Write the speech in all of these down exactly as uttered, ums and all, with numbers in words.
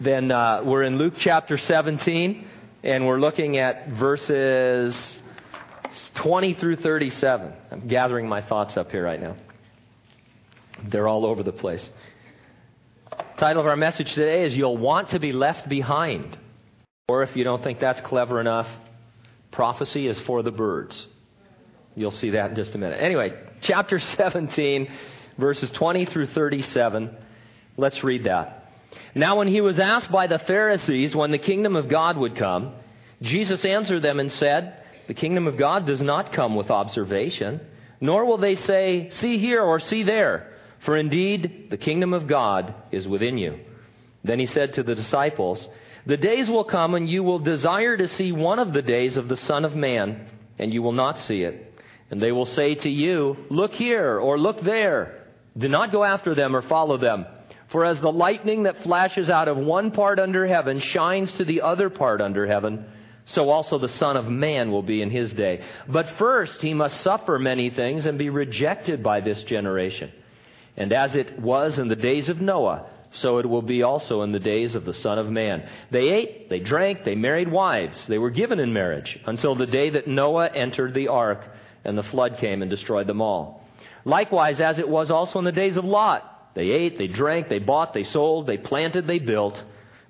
then uh, we're in Luke chapter seventeen, and we're looking at verses twenty through thirty-seven. I'm gathering my thoughts up here right now. They're all over the place. The title of our message today is You'll Want to Be Left Behind. Or if you don't think that's clever enough, prophecy is for the birds. You'll see that in just a minute. Anyway, chapter seventeen, verses twenty through thirty-seven. Let's read that. Now when he was asked by the Pharisees when the kingdom of God would come, Jesus answered them and said, "The kingdom of God does not come with observation, nor will they say, 'See here' or 'See there,' for indeed the kingdom of God is within you." Then he said to the disciples, "The days will come when you will desire to see one of the days of the Son of Man, and you will not see it. And they will say to you, 'Look here,' or 'Look there.' Do not go after them or follow them. For as the lightning that flashes out of one part under heaven shines to the other part under heaven, so also the Son of Man will be in his day. But first he must suffer many things and be rejected by this generation. And as it was in the days of Noah, so it will be also in the days of the Son of Man. They ate, they drank, they married wives, they were given in marriage, until the day that Noah entered the ark, and the flood came and destroyed them all. Likewise, as it was also in the days of Lot, they ate, they drank, they bought, they sold, they planted, they built.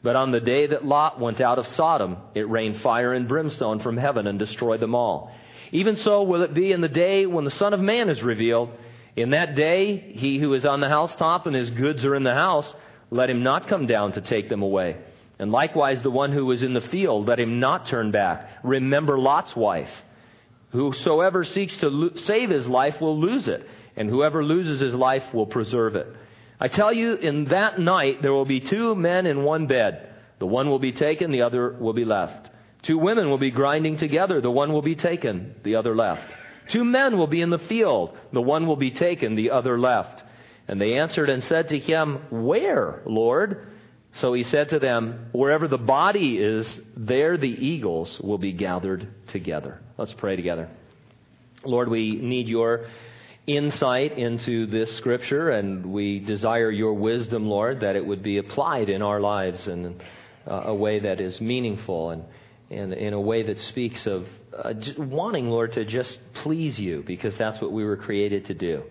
But on the day that Lot went out of Sodom, it rained fire and brimstone from heaven and destroyed them all. Even so will it be in the day when the Son of Man is revealed. In that day, he who is on the housetop and his goods are in the house, let him not come down to take them away. And likewise, the one who is in the field, let him not turn back. Remember Lot's wife. Whosoever seeks to lo- save his life will lose it, and whoever loses his life will preserve it. I tell you, in that night there will be two men in one bed. The one will be taken, the other will be left. Two women will be grinding together. The one will be taken, the other left. Two men will be in the field. The one will be taken, the other left." And they answered and said to him, "Where, Lord?" So he said to them, "Wherever the body is, there the eagles will be gathered together." Let's pray together. Lord, we need your insight into this scripture, and we desire your wisdom, Lord, that it would be applied in our lives in a way that is meaningful and, and in a way that speaks of uh, wanting, Lord, to just please you, because that's what we were created to do.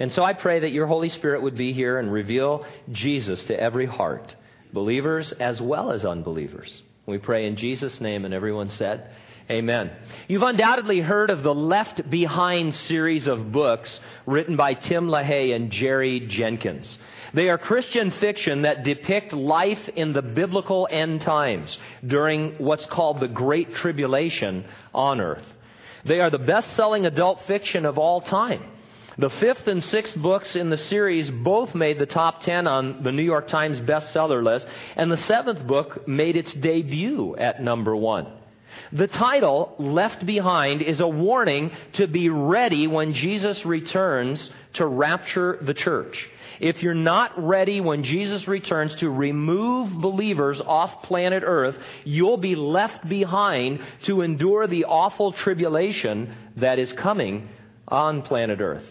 And so I pray that your Holy Spirit would be here and reveal Jesus to every heart, believers as well as unbelievers. We pray in Jesus' name, and everyone said, amen. You've undoubtedly heard of the Left Behind series of books written by Tim LaHaye and Jerry Jenkins. They are Christian fiction that depict life in the biblical end times during what's called the Great Tribulation on earth. They are the best-selling adult fiction of all time. The fifth and sixth books in the series both made the top ten on the New York Times bestseller list, and the seventh book made its debut at number one. The title, Left Behind, is a warning to be ready when Jesus returns to rapture the church. If you're not ready when Jesus returns to remove believers off planet Earth, you'll be left behind to endure the awful tribulation that is coming on planet Earth.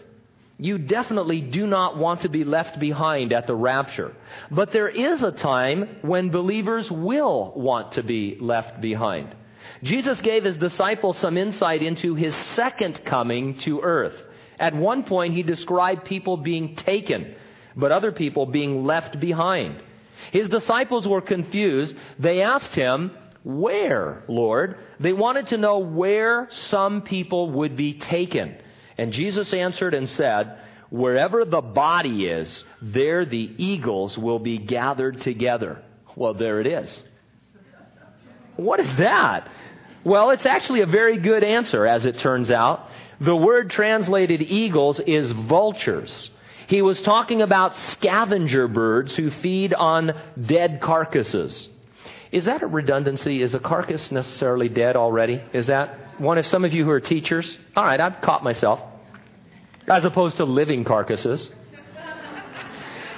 You definitely do not want to be left behind at the rapture. But there is a time when believers will want to be left behind. Jesus gave his disciples some insight into his second coming to earth. At one point, he described people being taken, but other people being left behind. His disciples were confused. They asked him, "Where, Lord?" They wanted to know where some people would be taken. And Jesus answered and said, "Wherever the body is, there the eagles will be gathered together." Well, there it is. What is that? Well, it's actually a very good answer, as it turns out. The word translated eagles is vultures. He was talking about scavenger birds who feed on dead carcasses. Is that a redundancy? Is a carcass necessarily dead already? Is that one of some of you who are teachers? All right, I've caught myself. As opposed to living carcasses.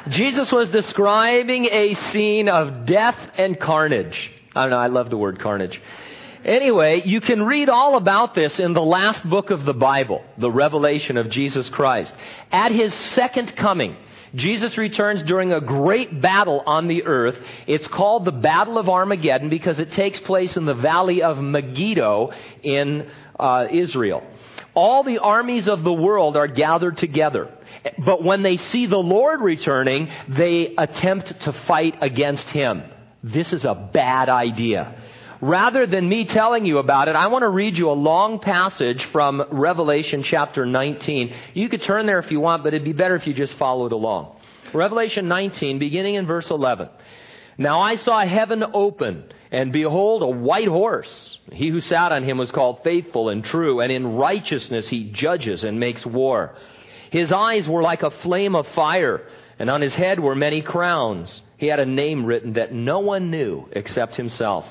Jesus was describing a scene of death and carnage. I don't know, I love the word carnage. Anyway, you can read all about this in the last book of the Bible, the Revelation of Jesus Christ. At his second coming, Jesus returns during a great battle on the earth. It's called the Battle of Armageddon because it takes place in the valley of Megiddo in uh, Israel. All the armies of the world are gathered together. But when they see the Lord returning, they attempt to fight against him. This is a bad idea. Rather than me telling you about it, I want to read you a long passage from Revelation chapter nineteen. You could turn there if you want, but it'd be better if you just followed along. Revelation nineteen, beginning in verse eleven. Now I saw heaven open, and behold, a white horse. He who sat on him was called Faithful and True, and in righteousness he judges and makes war. His eyes were like a flame of fire, and on his head were many crowns. He had a name written that no one knew except himself.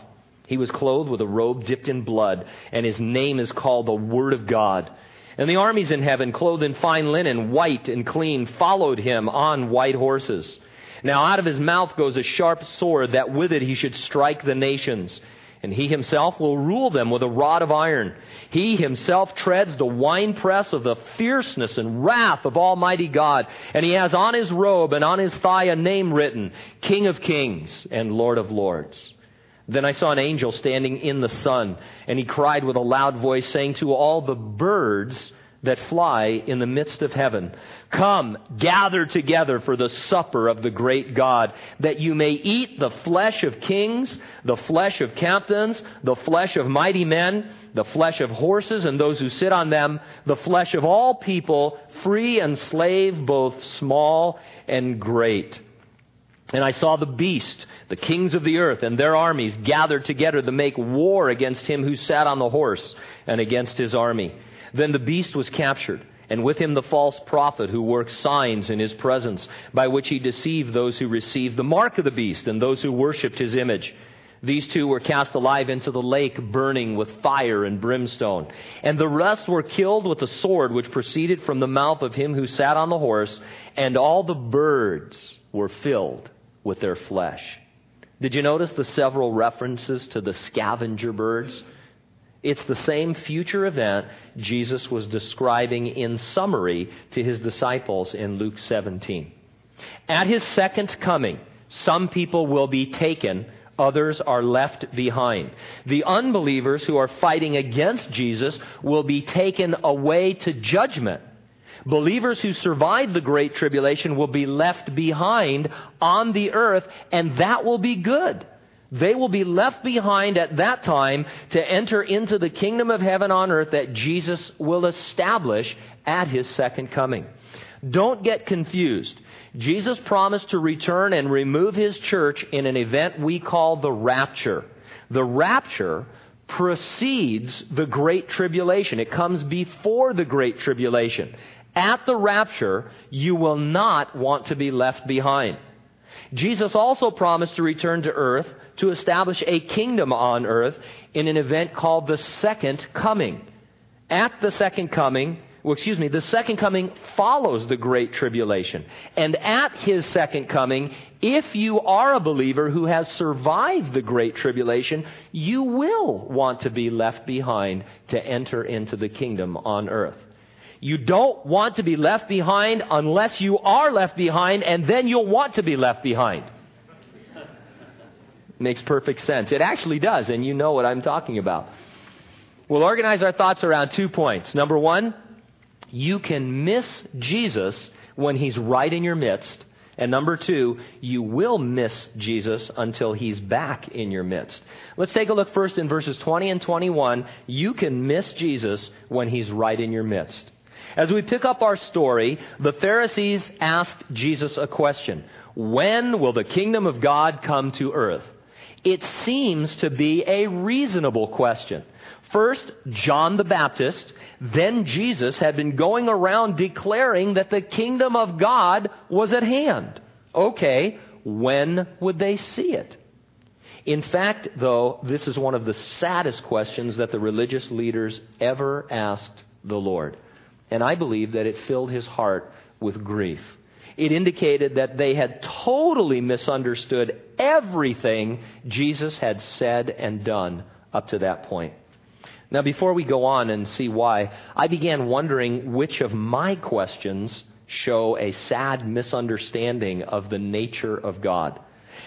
He was clothed with a robe dipped in blood, and his name is called the Word of God. And the armies in heaven, clothed in fine linen, white and clean, followed him on white horses. Now out of his mouth goes a sharp sword, that with it he should strike the nations. And he himself will rule them with a rod of iron. He himself treads the winepress of the fierceness and wrath of Almighty God. And he has on his robe and on his thigh a name written, King of Kings and Lord of Lords. Then I saw an angel standing in the sun, and he cried with a loud voice, saying to all the birds that fly in the midst of heaven, Come, gather together for the supper of the great God, that you may eat the flesh of kings, the flesh of captains, the flesh of mighty men, the flesh of horses and those who sit on them, the flesh of all people, free and slave, both small and great. And I saw the beast, the kings of the earth and their armies gathered together to make war against him who sat on the horse and against his army. Then the beast was captured, and with him the false prophet who worked signs in his presence, by which he deceived those who received the mark of the beast and those who worshipped his image. These two were cast alive into the lake, burning with fire and brimstone. And the rest were killed with the sword which proceeded from the mouth of him who sat on the horse, and all the birds were filled with their flesh. Did you notice the several references to the scavenger birds? It's the same future event Jesus was describing in summary to his disciples in Luke seventeen. At his second coming, some people will be taken, others are left behind. The unbelievers who are fighting against Jesus will be taken away to judgment. Believers who survive the Great Tribulation will be left behind on the earth, and that will be good. They will be left behind at that time to enter into the kingdom of heaven on earth that Jesus will establish at his second coming. Don't get confused. Jesus promised to return and remove his church in an event we call the rapture. The rapture precedes the Great Tribulation. It comes before the Great Tribulation. At the rapture, you will not want to be left behind. Jesus also promised to return to earth to establish a kingdom on earth in an event called the second coming. At the second coming, well, excuse me, the second coming follows the Great Tribulation. And at his second coming, if you are a believer who has survived the Great Tribulation, you will want to be left behind to enter into the kingdom on earth. You don't want to be left behind unless you are left behind, and then you'll want to be left behind. Makes perfect sense. It actually does, and you know what I'm talking about. We'll organize our thoughts around two points. Number one, you can miss Jesus when he's right in your midst. And number two, you will miss Jesus until he's back in your midst. Let's take a look first in verses twenty and twenty-one. You can miss Jesus when he's right in your midst. As we pick up our story, the Pharisees asked Jesus a question. When will the kingdom of God come to earth? It seems to be a reasonable question. First, John the Baptist, then Jesus had been going around declaring that the kingdom of God was at hand. Okay, when would they see it? In fact, though, this is one of the saddest questions that the religious leaders ever asked the Lord. And I believe that it filled his heart with grief. It indicated that they had totally misunderstood everything Jesus had said and done up to that point. Now, before we go on and see why, I began wondering which of my questions show a sad misunderstanding of the nature of God.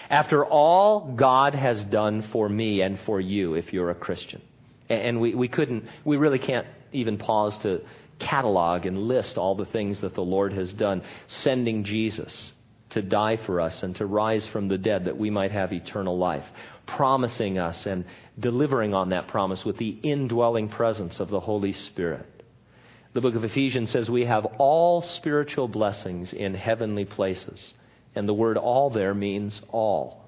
After all God has done for me and for you, if you're a Christian. And we, we couldn't, we really can't even pause to catalog and list all the things that the Lord has done, sending Jesus to die for us and to rise from the dead that we might have eternal life, promising us and delivering on that promise with the indwelling presence of the Holy Spirit. The book of Ephesians says we have all spiritual blessings in heavenly places. And the word all there means all.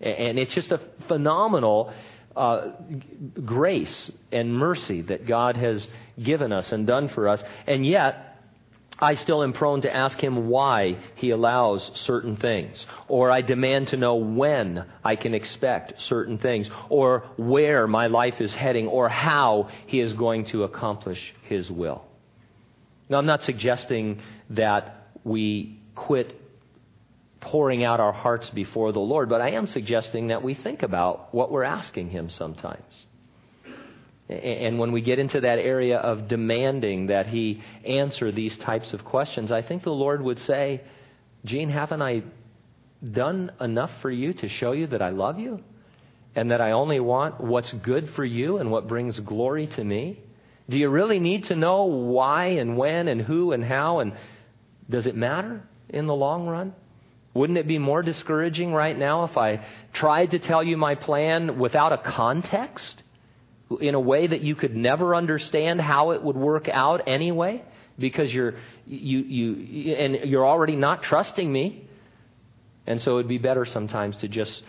And it's just a phenomenal uh, grace and mercy that God has given us and done for us. And yet, I still am prone to ask him why he allows certain things, or I demand to know when I can expect certain things, or where my life is heading, or how he is going to accomplish his will. Now, I'm not suggesting that we quit pouring out our hearts before the Lord, but I am suggesting that we think about what we're asking him sometimes. And when we get into that area of demanding that he answer these types of questions, I think the Lord would say, Gene, haven't I done enough for you to show you that I love you and that I only want what's good for you and what brings glory to me? Do you really need to know why and when and who and how? And does it matter in the long run? Wouldn't it be more discouraging right now if I tried to tell you my plan without a context, in a way that you could never understand how it would work out anyway, because you're you you and you're already not trusting me? And so it'd be better sometimes to just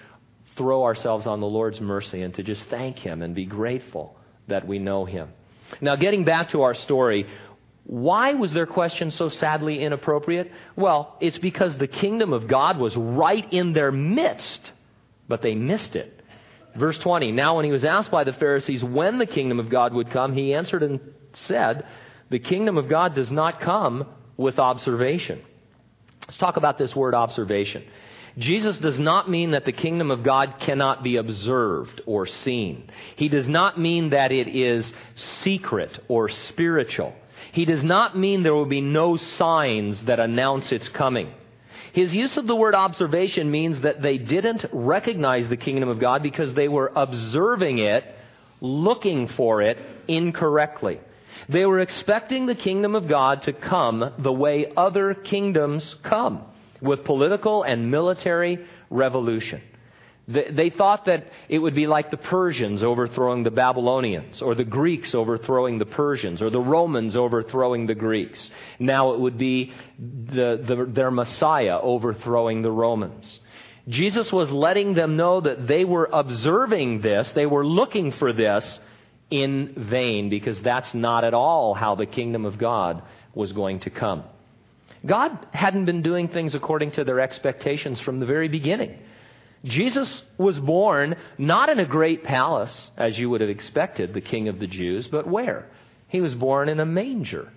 throw ourselves on the Lord's mercy and to just thank him and be grateful that we know him. Now, getting back to our story, why was their question so sadly inappropriate? Well, it's because the kingdom of God was right in their midst, but they missed it. Verse twenty, now when he was asked by the Pharisees when the kingdom of God would come, he answered and said, the kingdom of God does not come with observation. Let's talk about this word observation. Jesus does not mean that the kingdom of God cannot be observed or seen. He does not mean that it is secret or spiritual. He does not mean there will be no signs that announce its coming. His use of the word observation means that they didn't recognize the kingdom of God because they were observing it, looking for it incorrectly. They were expecting the kingdom of God to come the way other kingdoms come, with political and military revolution. They thought that it would be like the Persians overthrowing the Babylonians, or the Greeks overthrowing the Persians, or the Romans overthrowing the Greeks. Now it would be the, the, their Messiah overthrowing the Romans. Jesus was letting them know that they were observing this, they were looking for this in vain, because that's not at all how the kingdom of God was going to come. God hadn't been doing things according to their expectations from the very beginning. Jesus was born not in a great palace, as you would have expected, the king of the Jews, but where? He was born in a manger.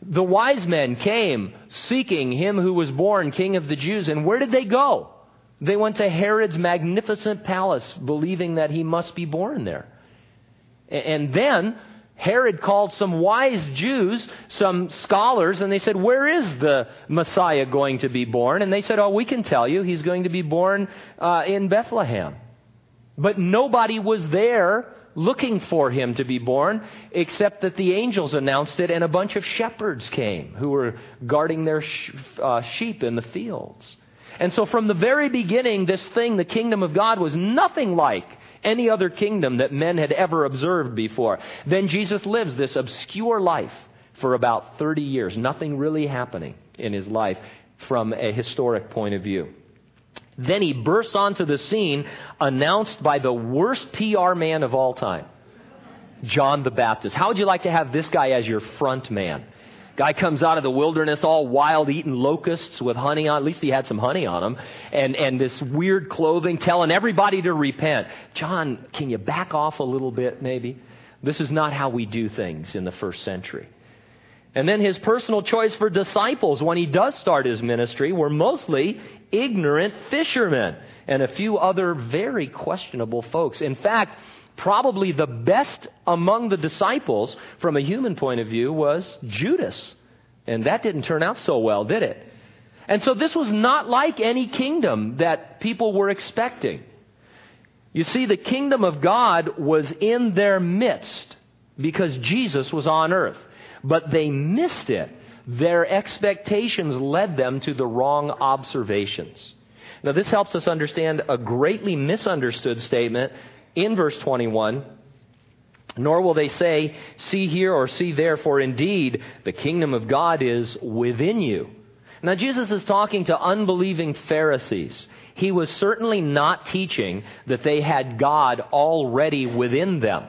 The wise men came seeking him who was born king of the Jews, and where did they go? They went to Herod's magnificent palace, believing that he must be born there. And then Herod called some wise Jews, some scholars, and they said, where is the Messiah going to be born? And they said, oh, we can tell you, he's going to be born uh, in Bethlehem. But nobody was there looking for him to be born, except that the angels announced it and a bunch of shepherds came who were guarding their sh- uh, sheep in the fields. And so from the very beginning, this thing, the kingdom of God, was nothing like any other kingdom that men had ever observed before. Then Jesus lives this obscure life for about thirty years, nothing really happening in his life from a historic point of view. Then he bursts onto the scene, announced by the worst P R man of all time, John the Baptist. How would you like to have this guy as your front man? Guy comes out of the wilderness all wild, eating locusts with honey on. At least he had some honey on him. And, and this weird clothing, telling everybody to repent. John, can you back off a little bit, maybe? This is not how we do things in the first century. And then his personal choice for disciples when he does start his ministry were mostly ignorant fishermen and a few other very questionable folks. In fact, probably the best among the disciples from a human point of view was Judas, And that didn't turn out so well, did it? And so this was not like any kingdom that people were expecting. You see, the kingdom of God was in their midst because Jesus was on earth. But they missed it. Their expectations led them to the wrong observations. Now, this helps us understand a greatly misunderstood statement in verse twenty-one. Nor will they say, see here or see there, for indeed the kingdom of God is within you. Now, Jesus is talking to unbelieving Pharisees. He was certainly not teaching that they had God already within them,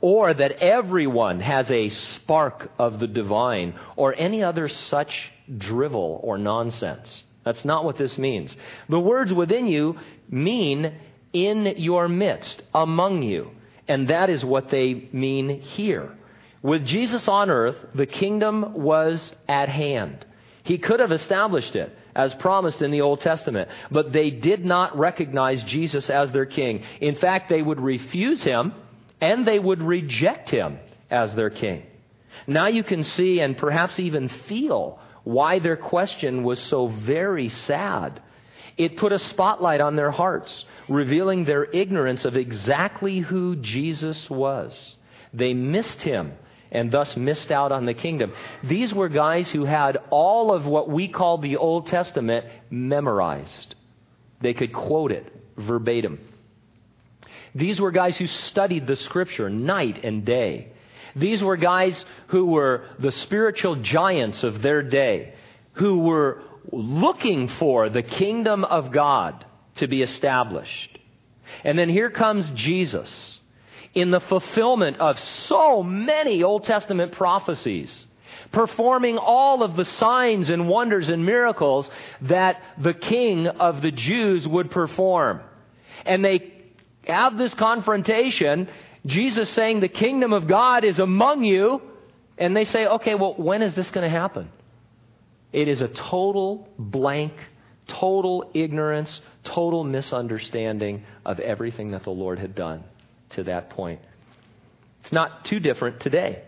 or that everyone has a spark of the divine, or any other such drivel or nonsense. That's not what this means. The words within you mean in your midst, among you. And that is what they mean here. With Jesus on earth, the kingdom was at hand. He could have established it as promised in the Old Testament, but they did not recognize Jesus as their king. In fact, they would refuse him and they would reject him as their king. Now you can see and perhaps even feel why their question was so very sad. It put a spotlight on their hearts, revealing their ignorance of exactly who Jesus was. They missed him and thus missed out on the kingdom. These were guys who had all of what we call the Old Testament memorized. They could quote it verbatim. These were guys who studied the scripture night and day. These were guys who were the spiritual giants of their day, who were looking for the kingdom of God to be established. And then here comes Jesus in the fulfillment of so many Old Testament prophecies, performing all of the signs and wonders and miracles that the king of the Jews would perform. And they have this confrontation, Jesus saying the kingdom of God is among you. And they say, okay, well, when is this going to happen? It is a total blank, total ignorance, total misunderstanding of everything that the Lord had done to that point. It's not too different today.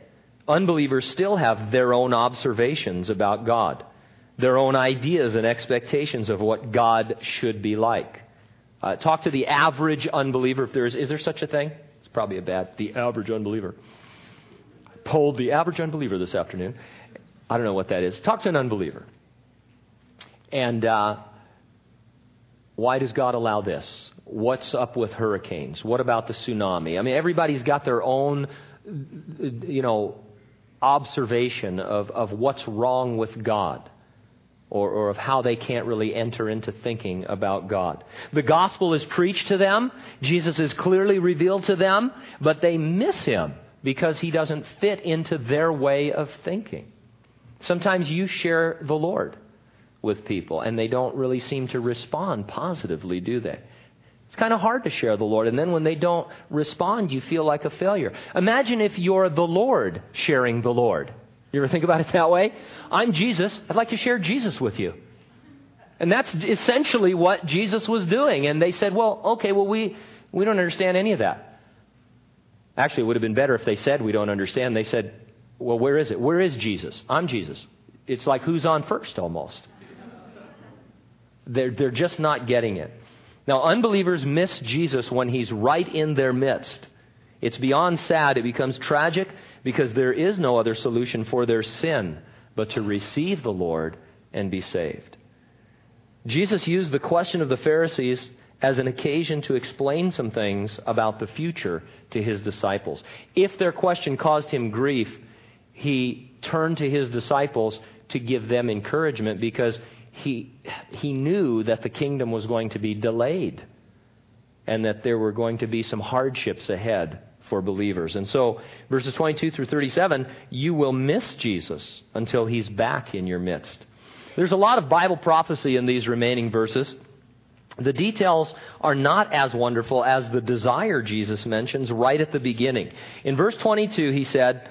Unbelievers still have their own observations about God, their own ideas and expectations of what God should be like. Uh, talk to the average unbeliever if there is. Is there such a thing? It's probably a bad, the average unbeliever. I polled the average unbeliever this afternoon. I don't know what that is. Talk to an unbeliever. And uh, why does God allow this? What's up with hurricanes? What about the tsunami? I mean, everybody's got their own, you know, observation of, of what's wrong with God, or, or of how they can't really enter into thinking about God. The gospel is preached to them. Jesus is clearly revealed to them, but they miss him because he doesn't fit into their way of thinking. Sometimes you share the Lord with people and they don't really seem to respond positively, do they? It's kind of hard to share the Lord. And then when they don't respond, you feel like a failure. Imagine if you're the Lord sharing the Lord. You ever think about it that way? I'm Jesus. I'd like to share Jesus with you. And that's essentially what Jesus was doing. And they said, well, okay, well, we, we don't understand any of that. Actually, it would have been better if they said, we don't understand. They said, well, where is it? Where is Jesus? I'm Jesus. It's like who's on first almost. They're, they're just not getting it. Now, unbelievers miss Jesus when he's right in their midst. It's beyond sad. It becomes tragic because there is no other solution for their sin but to receive the Lord and be saved. Jesus used the question of the Pharisees as an occasion to explain some things about the future to his disciples. If their question caused him grief, he turned to his disciples to give them encouragement because he he knew that the kingdom was going to be delayed and that there were going to be some hardships ahead for believers. And so verses twenty-two through thirty-seven, you will miss Jesus until he's back in your midst. There's a lot of Bible prophecy in these remaining verses. The details are not as wonderful as the desire Jesus mentions right at the beginning. In verse twenty-two, he said,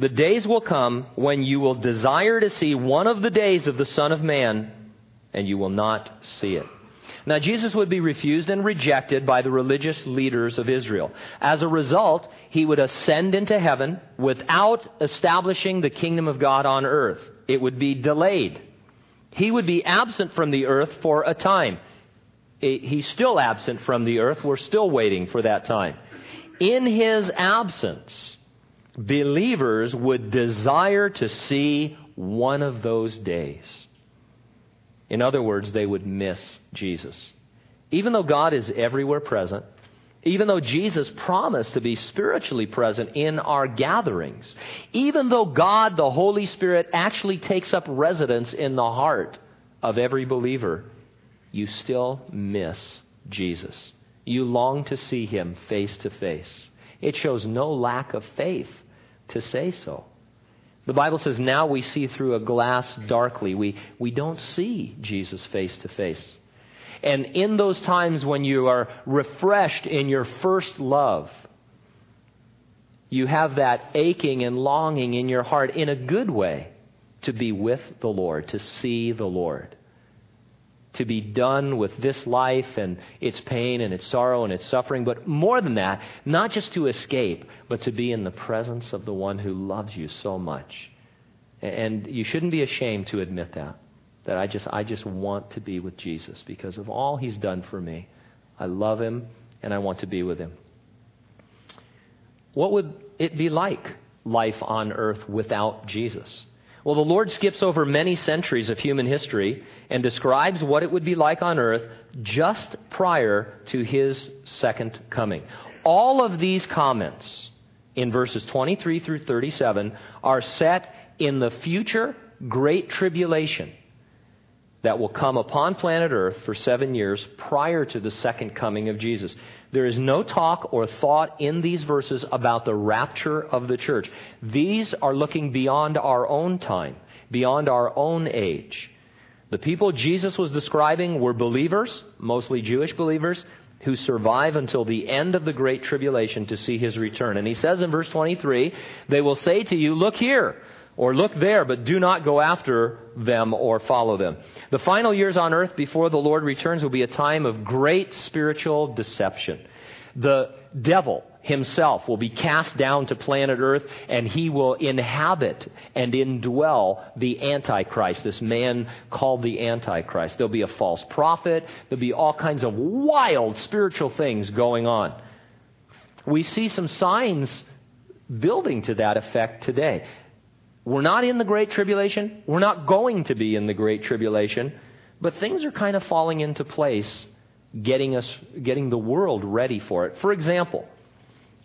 the days will come when you will desire to see one of the days of the Son of Man, and you will not see it. Now, Jesus would be refused and rejected by the religious leaders of Israel. As a result, he would ascend into heaven without establishing the kingdom of God on earth. it would be delayed. He would be absent from the earth for a time. He's still absent from the earth. We're still waiting for that time. In his absence, believers would desire to see one of those days. In other words, they would miss Jesus. Even though God is everywhere present, even though Jesus promised to be spiritually present in our gatherings, even though God, the Holy Spirit, actually takes up residence in the heart of every believer, you still miss Jesus. You long to see him face to face. It shows no lack of faith to say so. The Bible says now we see through a glass darkly. We, we don't see Jesus face to face. And in those times when you are refreshed in your first love, you have that aching and longing in your heart in a good way to be with the Lord, to see the Lord, to be done with this life and its pain and its sorrow and its suffering. But more than that, not just to escape, but to be in the presence of the one who loves you so much. And you shouldn't be ashamed to admit that. That I just I just want to be with Jesus because of all he's done for me. I love him and I want to be with him. What would it be like, life on earth without Jesus? Well, the Lord skips over many centuries of human history and describes what it would be like on earth just prior to his second coming. All of these comments in verses twenty-three through thirty-seven are set in the future Great Tribulation that will come upon planet Earth for seven years prior to the second coming of Jesus. There is no talk or thought in these verses about the rapture of the church. These are looking beyond our own time, beyond our own age. The people Jesus was describing were believers, mostly Jewish believers, who survive until the end of the Great Tribulation to see his return. And he says in verse twenty-three, they will say to you, look here, or look there, but do not go after them or follow them. The final years on earth before the Lord returns will be a time of great spiritual deception. The devil himself will be cast down to planet earth, and he will inhabit and indwell the Antichrist, this man called the Antichrist. There'll be a false prophet. There'll be all kinds of wild spiritual things going on. We see some signs building to that effect today. We're not in the Great Tribulation. We're not going to be in the Great Tribulation. But things are kind of falling into place, getting us, getting the world ready for it. For example,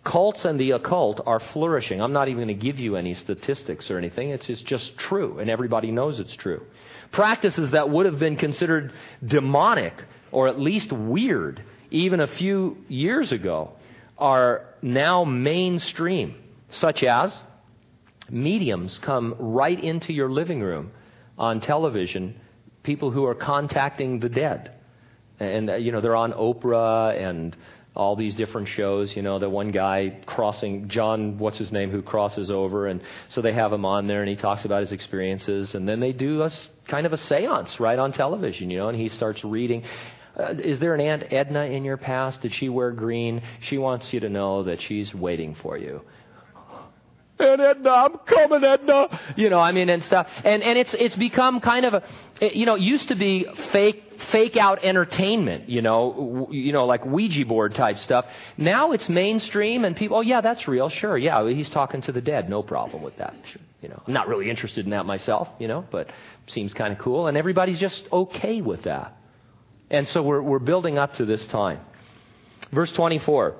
cults and the occult are flourishing. I'm not even going to give you any statistics or anything. It's, it's just true, and everybody knows it's true. Practices that would have been considered demonic or at least weird even a few years ago are now mainstream, such as mediums come right into your living room on television, people who are contacting the dead. And, you know, they're on Oprah and all these different shows, you know, the one guy crossing, John, what's his name, who crosses over. And so they have him on there and he talks about his experiences. And then they do a kind of a seance right on television, you know, and he starts reading. Uh, is there an Aunt Edna in your past? Did she wear green? She wants you to know that she's waiting for you. And Edna, I'm coming, Edna. You know, I mean, and stuff. And and it's it's become kind of a, it, you know, it used to be fake fake out entertainment, you know, w- you know, like Ouija board type stuff. Now it's mainstream and people, oh, yeah, that's real. Sure. Yeah, he's talking to the dead. No problem with that. You know, I'm not really interested in that myself, you know, but seems kind of cool. And everybody's just okay with that. And so we're we're building up to this time. Verse twenty-four.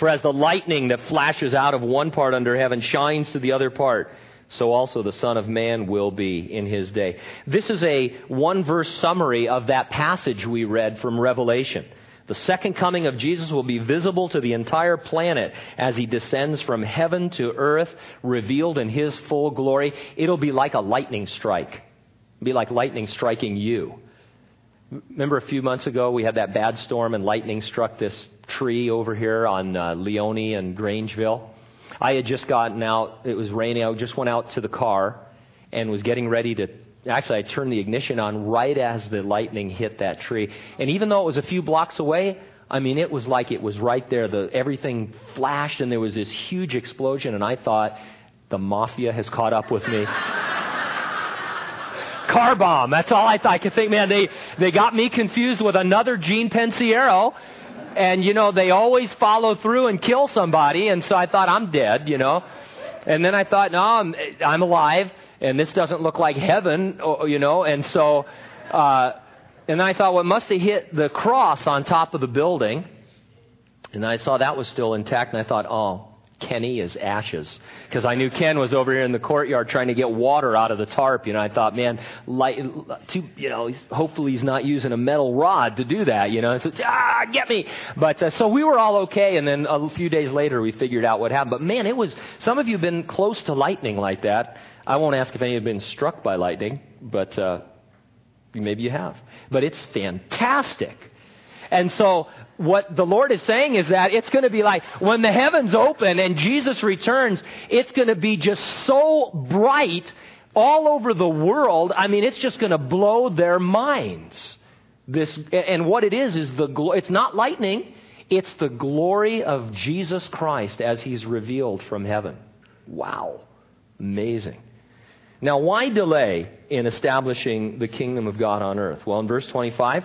For as the lightning that flashes out of one part under heaven shines to the other part, so also the Son of Man will be in his day. This is a one-verse summary of that passage we read from Revelation. The second coming of Jesus will be visible to the entire planet as he descends from heaven to earth, revealed in his full glory. It'll be like a lightning strike. It'll be like lightning striking you. Remember a few months ago we had that bad storm and lightning struck this tree over here on uh, Leone and Grangeville. I had just gotten out. It was raining. I just went out to the car and was getting ready to... Actually, I turned the ignition on right as the lightning hit that tree. And even though it was a few blocks away, I mean, it was like it was right there. The everything flashed and there was this huge explosion. And I thought, the mafia has caught up with me. car bomb. That's all I, th- I could think. Man, they, they got me confused with another Gene Pensiero. And, you know, they always follow through and kill somebody. And so I thought, I'm dead, you know. And then I thought, no, I'm, I'm alive. And this doesn't look like heaven, you know. And so, uh, and then I thought, well, it must have hit the cross on top of the building. And I saw that was still intact. And I thought, oh, Kenny is ashes. Because I knew Ken was over here in the courtyard trying to get water out of the tarp. You know, I thought, man, light, too, you know, hopefully he's not using a metal rod to do that. You know, so, ah, get me. But uh, so we were all okay. And then a few days later, we figured out what happened. But man, it was, some of you have been close to lightning like that. I won't ask if any have been struck by lightning, but uh, maybe you have. But it's fantastic. And so what the Lord is saying is that it's going to be like when the heavens open and Jesus returns, it's going to be just so bright all over the world. I mean, it's just going to blow their minds. This, and what it is, is the glo- it's not lightning. It's the glory of Jesus Christ as he's revealed from heaven. Wow. Amazing. Now, why delay in establishing the kingdom of God on earth? Well, in verse twenty-five,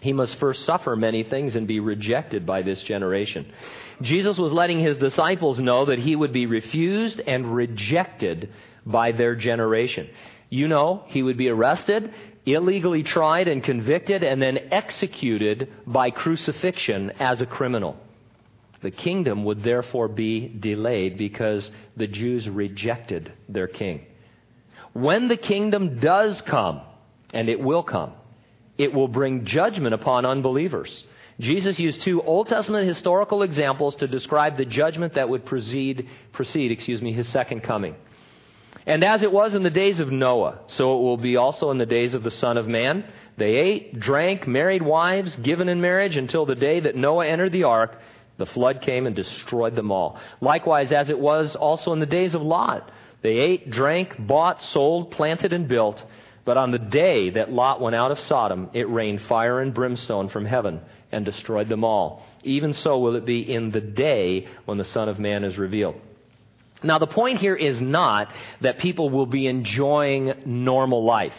he must first suffer many things and be rejected by this generation. Jesus was letting his disciples know that he would be refused and rejected by their generation. You know, he would be arrested, illegally tried and convicted, and then executed by crucifixion as a criminal. The kingdom would therefore be delayed because the Jews rejected their king. When the kingdom does come, and it will come, it will bring judgment upon unbelievers. Jesus used two Old Testament historical examples to describe the judgment that would precede, precede, excuse me, his second coming. And as it was in the days of Noah, so it will be also in the days of the Son of Man. They ate, drank, married wives, given in marriage until the day that Noah entered the ark. The flood came and destroyed them all. Likewise, as it was also in the days of Lot, they ate, drank, bought, sold, planted, and built. But on the day that Lot went out of Sodom, it rained fire and brimstone from heaven and destroyed them all. Even so will it be in the day when the Son of Man is revealed. Now, the point here is not that people will be enjoying normal life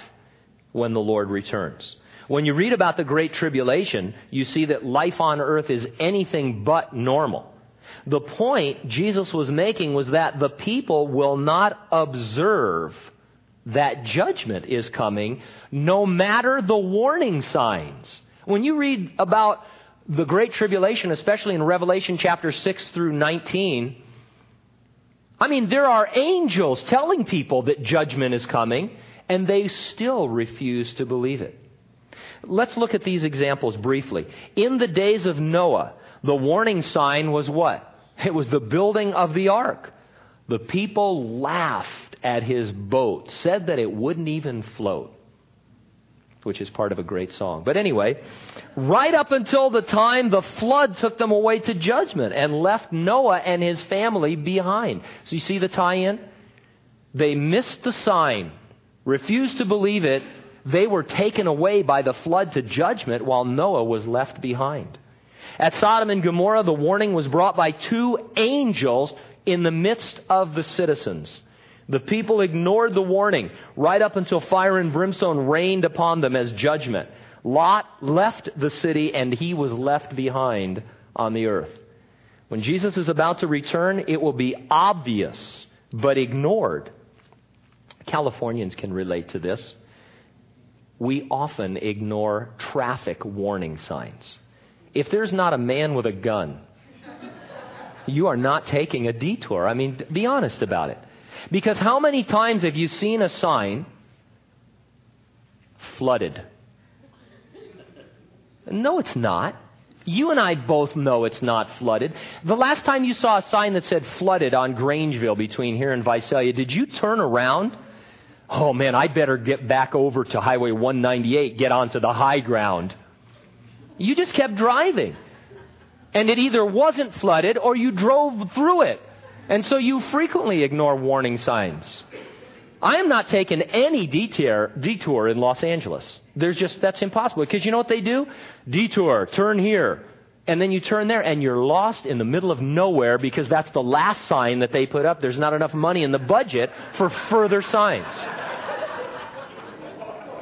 when the Lord returns. When you read about the Great Tribulation, you see that life on earth is anything but normal. The point Jesus was making was that the people will not observe that judgment is coming, no matter the warning signs. When you read about the Great Tribulation, especially in Revelation chapter six through nineteen, I mean, there are angels telling people that judgment is coming, and they still refuse to believe it. Let's look at these examples briefly. In the days of Noah, the warning sign was what? It was the building of the ark. The people laughed at his boat, said that it wouldn't even float, which is part of a great song. But anyway, right up until the time the flood took them away to judgment and left Noah and his family behind. So you see the tie-in? They missed the sign, refused to believe it. They were taken away by the flood to judgment while Noah was left behind. At Sodom and Gomorrah, the warning was brought by two angels in the midst of the citizens. The people ignored the warning right up until fire and brimstone rained upon them as judgment. Lot left the city and he was left behind on the earth. When Jesus is about to return, it will be obvious but ignored. Californians can relate to this. We often ignore traffic warning signs. If there's not a man with a gun, you are not taking a detour. I mean, be honest about it. Because how many times have you seen a sign flooded? No, it's not. You and I both know it's not flooded. The last time you saw a sign that said flooded on Grangeville between here and Visalia, did you turn around? Oh, man, I better get back over to Highway one ninety-eight, get onto the high ground. You just kept driving. And it either wasn't flooded or you drove through it. And so you frequently ignore warning signs. I am not taking any detour, detour in Los Angeles. There's just, that's impossible. Because you know what they do? Detour, turn here. And then you turn there and you're lost in the middle of nowhere because that's the last sign that they put up. There's not enough money in the budget for further signs.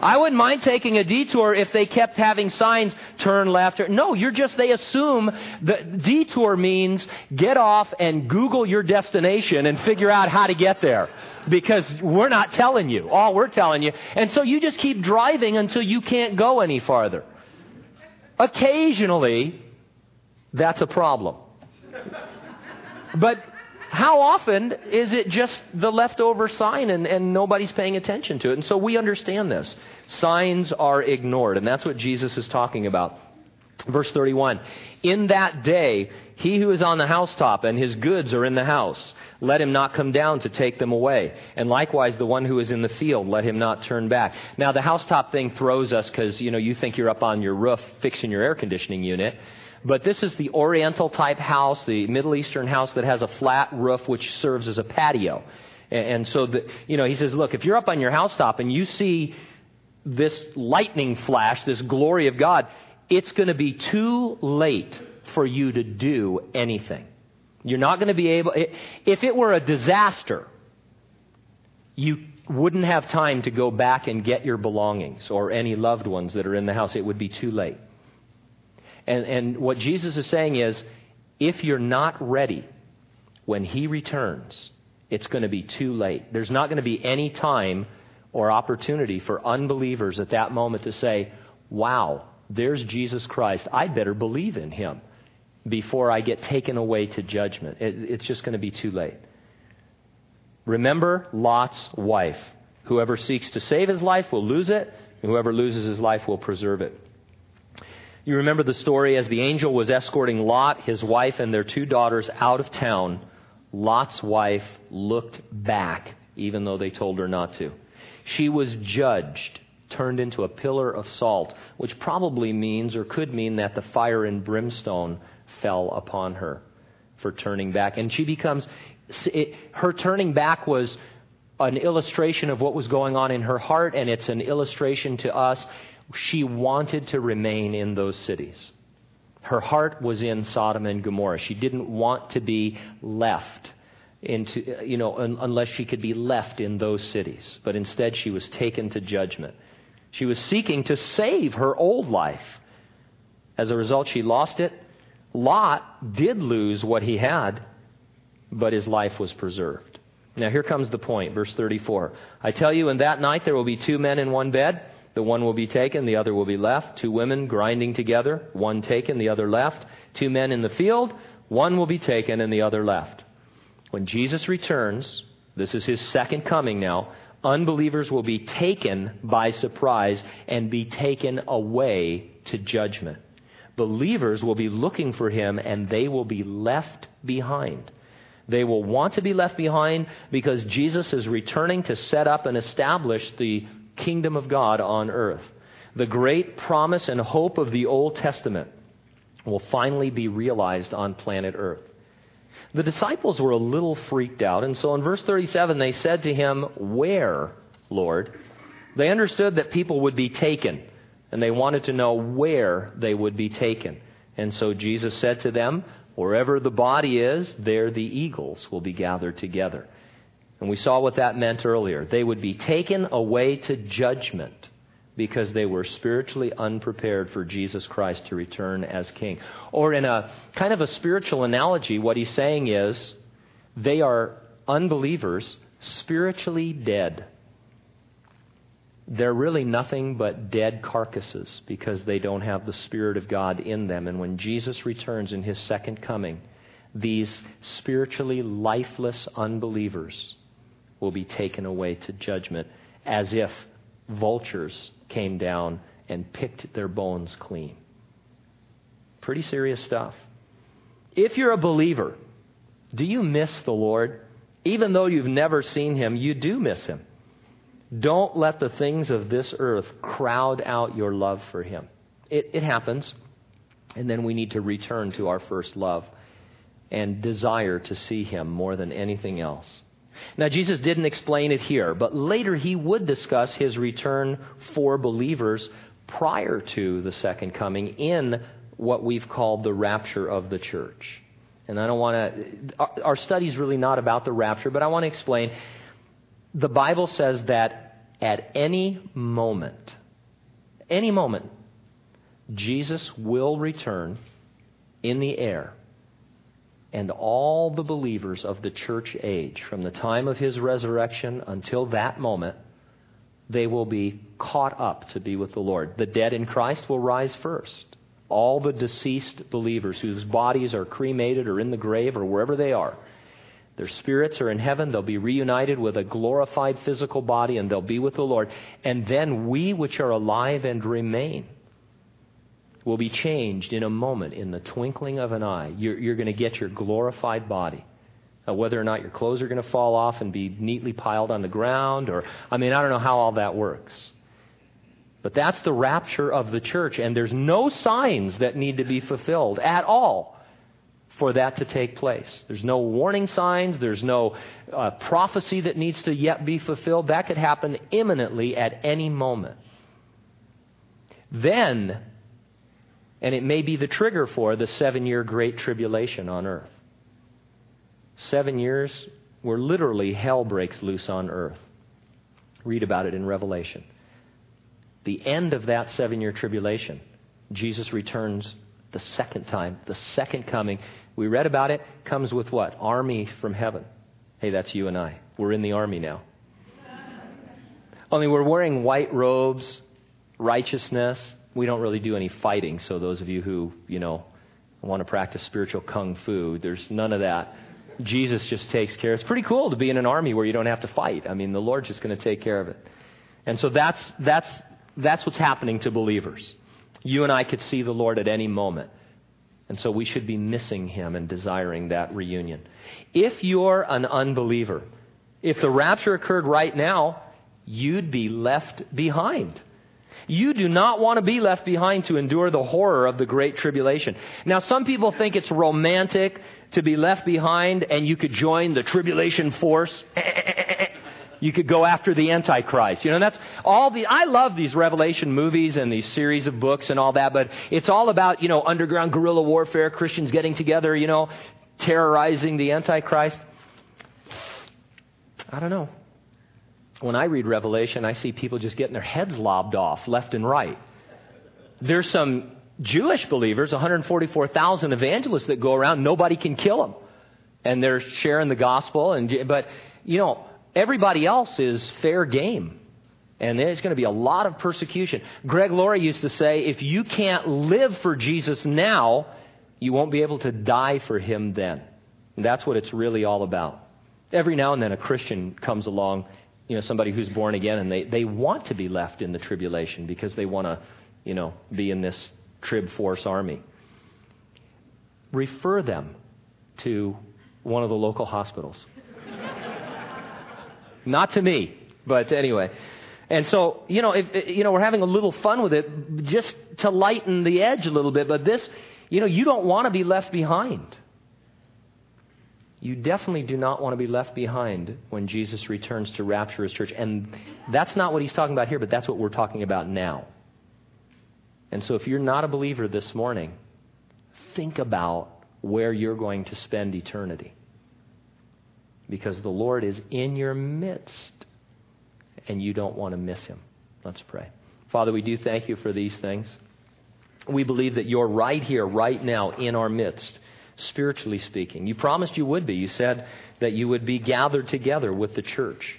I wouldn't mind taking a detour if they kept having signs, turn left. No, you're just, they assume that detour means get off and Google your destination and figure out how to get there. Because we're not telling you. All we're telling you. And so you just keep driving until you can't go any farther. Occasionally, that's a problem. But how often is it just the leftover sign and, and nobody's paying attention to it? And so we understand this. Signs are ignored. And that's what Jesus is talking about. Verse thirty-one, in that day, he who is on the housetop and his goods are in the house, let him not come down to take them away. And likewise, the one who is in the field, let him not turn back. Now, the housetop thing throws us because, you know, you think you're up on your roof fixing your air conditioning unit. But this is the Oriental type house, the Middle Eastern house that has a flat roof which serves as a patio. And so, the, you know, he says, look, if you're up on your housetop and you see this lightning flash, this glory of God, it's going to be too late for you to do anything. You're not going to be able, if it were a disaster, you wouldn't have time to go back and get your belongings or any loved ones that are in the house. It would be too late. And, and what Jesus is saying is, if you're not ready when he returns, it's going to be too late. There's not going to be any time or opportunity for unbelievers at that moment to say, wow, there's Jesus Christ. I better believe in him before I get taken away to judgment. It, it's just going to be too late. Remember Lot's wife. Whoever seeks to save his life will lose it, and whoever loses his life will preserve it. You remember the story as the angel was escorting Lot, his wife, and their two daughters out of town. Lot's wife looked back, even though they told her not to. She was judged, turned into a pillar of salt, which probably means or could mean that the fire and brimstone fell upon her for turning back. And she becomes, it, her turning back was an illustration of what was going on in her heart, and it's an illustration to us. She wanted to remain in those cities. Her heart was in Sodom and Gomorrah. She didn't want to be left into, you know, un- unless she could be left in those cities. But instead, she was taken to judgment. She was seeking to save her old life. As a result, she lost it. Lot did lose what he had, but his life was preserved. Now, here comes the point, verse thirty-four. I tell you, in that night there will be two men in one bed. The one will be taken, the other will be left. Two women grinding together, one taken, the other left. Two men in the field, one will be taken and the other left. When Jesus returns, this is his second coming now, unbelievers will be taken by surprise and be taken away to judgment. Believers will be looking for him and they will be left behind. They will want to be left behind because Jesus is returning to set up and establish the kingdom of God on earth. The great promise and hope of the Old Testament will finally be realized on planet earth. The disciples were a little freaked out, and so in verse thirty-seven they said to him, "Where, Lord?" They understood that people would be taken, and they wanted to know where they would be taken. And so Jesus said to them, "Wherever the body is, there the eagles will be gathered together." And we saw what that meant earlier. They would be taken away to judgment because they were spiritually unprepared for Jesus Christ to return as king. Or in a kind of a spiritual analogy, what he's saying is they are unbelievers, spiritually dead. They're really nothing but dead carcasses because they don't have the Spirit of God in them. And when Jesus returns in his second coming, these spiritually lifeless unbelievers will be taken away to judgment as if vultures came down and picked their bones clean. Pretty serious stuff. If you're a believer, do you miss the Lord? Even though you've never seen him, you do miss him. Don't let the things of this earth crowd out your love for him. It, it happens. And then we need to return to our first love and desire to see him more than anything else. Now, Jesus didn't explain it here, but later he would discuss his return for believers prior to the second coming in what we've called the rapture of the church. And I don't want to, our, our study's really not about the rapture, but I want to explain. The Bible says that at any moment, any moment, Jesus will return in the air. And all the believers of the church age, from the time of his resurrection until that moment, they will be caught up to be with the Lord. The dead in Christ will rise first. All the deceased believers whose bodies are cremated or in the grave or wherever they are, their spirits are in heaven. They'll be reunited with a glorified physical body, and they'll be with the Lord. And then we, which are alive and remain, will be changed in a moment, in the twinkling of an eye. You're, you're going to get your glorified body. Now, whether or not your clothes are going to fall off and be neatly piled on the ground, or, I mean, I don't know how all that works. But that's the rapture of the church, and there's no signs that need to be fulfilled at all for that to take place. There's no warning signs. There's no uh, prophecy that needs to yet be fulfilled. That could happen imminently at any moment. Then, and it may be the trigger for the seven-year Great Tribulation on earth. Seven years where literally hell breaks loose on earth. Read about it in Revelation. The end of that seven-year tribulation, Jesus returns the second time, the second coming. We read about it, comes with what? Army from heaven. Hey, that's you and I. We're in the army now. Only we're wearing white robes, righteousness. We don't really do any fighting. So those of you who, you know, want to practice spiritual kung fu, there's none of that. Jesus just takes care. It's pretty cool to be in an army where you don't have to fight. I mean, the Lord's just going to take care of it. And so that's that's that's what's happening to believers. You and I could see the Lord at any moment. And so we should be missing him and desiring that reunion. If you're an unbeliever, if the rapture occurred right now, you'd be left behind. You do not want to be left behind to endure the horror of the Great Tribulation. Now, some people think it's romantic to be left behind and you could join the tribulation force. You could go after the Antichrist. You know, that's all the, I love these Revelation movies and these series of books and all that, but it's all about, you know, underground guerrilla warfare, Christians getting together, you know, terrorizing the Antichrist. I don't know. When I read Revelation, I see people just getting their heads lobbed off left and right. There's some Jewish believers, one hundred forty-four thousand evangelists that go around. Nobody can kill them. And they're sharing the gospel. And but, you know, everybody else is fair game. And there's going to be a lot of persecution. Greg Laurie used to say, if you can't live for Jesus now, you won't be able to die for him then. And that's what it's really all about. Every now and then a Christian comes along, you know, somebody who's born again, and they, they want to be left in the tribulation because they want to, you know, be in this trib force army. Refer them to one of the local hospitals. Not to me, but anyway. And so, you know, if you know, we're having a little fun with it just to lighten the edge a little bit. But this, you know, you don't want to be left behind. You definitely do not want to be left behind when Jesus returns to rapture his church. And that's not what he's talking about here, but that's what we're talking about now. And so if you're not a believer this morning, think about where you're going to spend eternity. Because the Lord is in your midst, and you don't want to miss him. Let's pray. Father, we do thank you for these things. We believe that you're right here, right now, in our midst. Spiritually speaking, you promised you would be. You said that you would be gathered together with the church.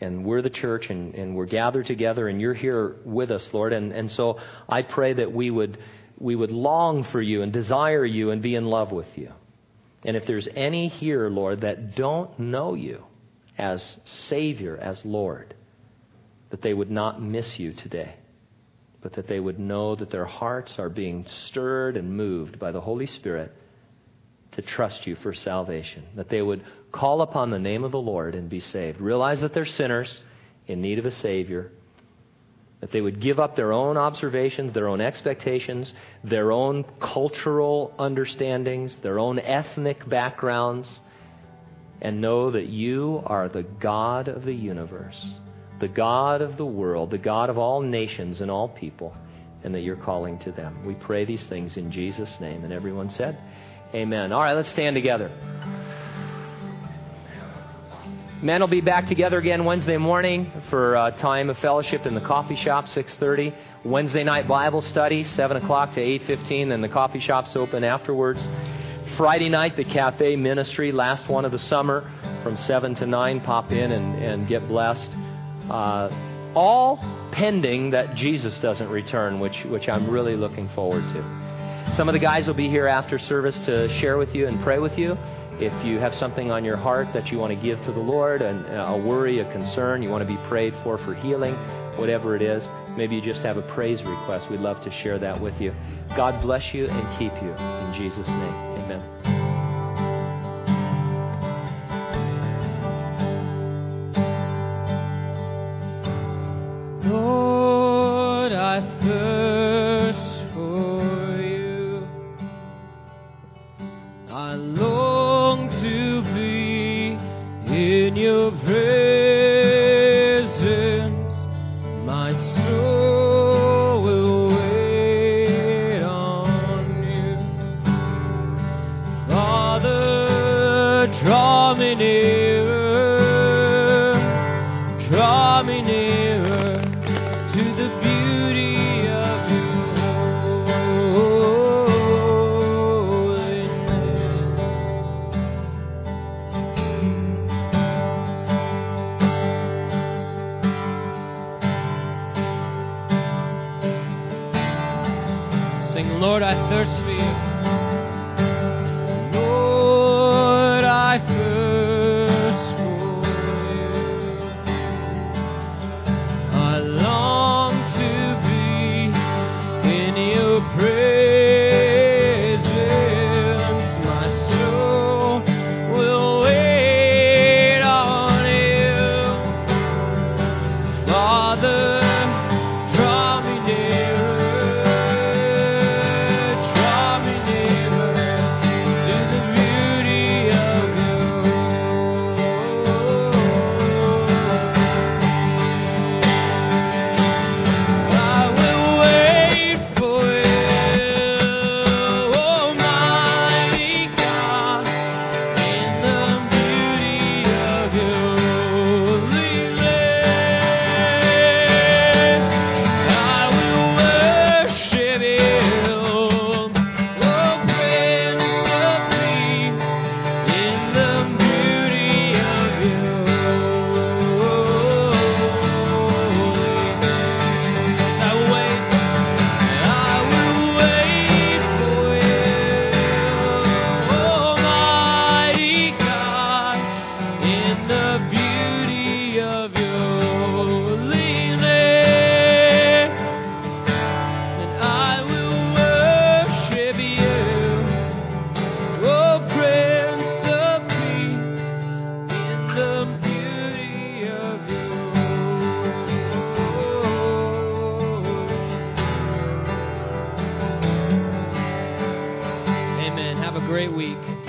And we're the church, and, and we're gathered together, and you're here with us, Lord. And, and so I pray that we would we would long for you and desire you and be in love with you. And if there's any here, Lord, that don't know you as Savior, as Lord, that they would not miss you today, but that they would know that their hearts are being stirred and moved by the Holy Spirit to trust you for salvation, that they would call upon the name of the Lord and be saved, realize that they're sinners in need of a Savior, that they would give up their own observations, their own expectations, their own cultural understandings, their own ethnic backgrounds, and know that you are the God of the universe, the God of the world, the God of all nations and all people, and that you're calling to them. We pray these things in Jesus' name. And everyone said, amen. All right, let's stand together. Men will be back together again Wednesday morning for uh, time of fellowship in the coffee shop, six thirty. Wednesday night Bible study, seven o'clock to eight fifteen, then the coffee shop's open afterwards. Friday night, the cafe ministry, last one of the summer, from seven to nine. Pop in and, and get blessed. Uh, all pending that Jesus doesn't return, which, which I'm really looking forward to. Some of the guys will be here after service to share with you and pray with you. If you have something on your heart that you want to give to the Lord, and a worry, a concern, you want to be prayed for for healing, whatever it is, maybe you just have a praise request. We'd love to share that with you. God bless you and keep you. In Jesus' name, amen. Great week.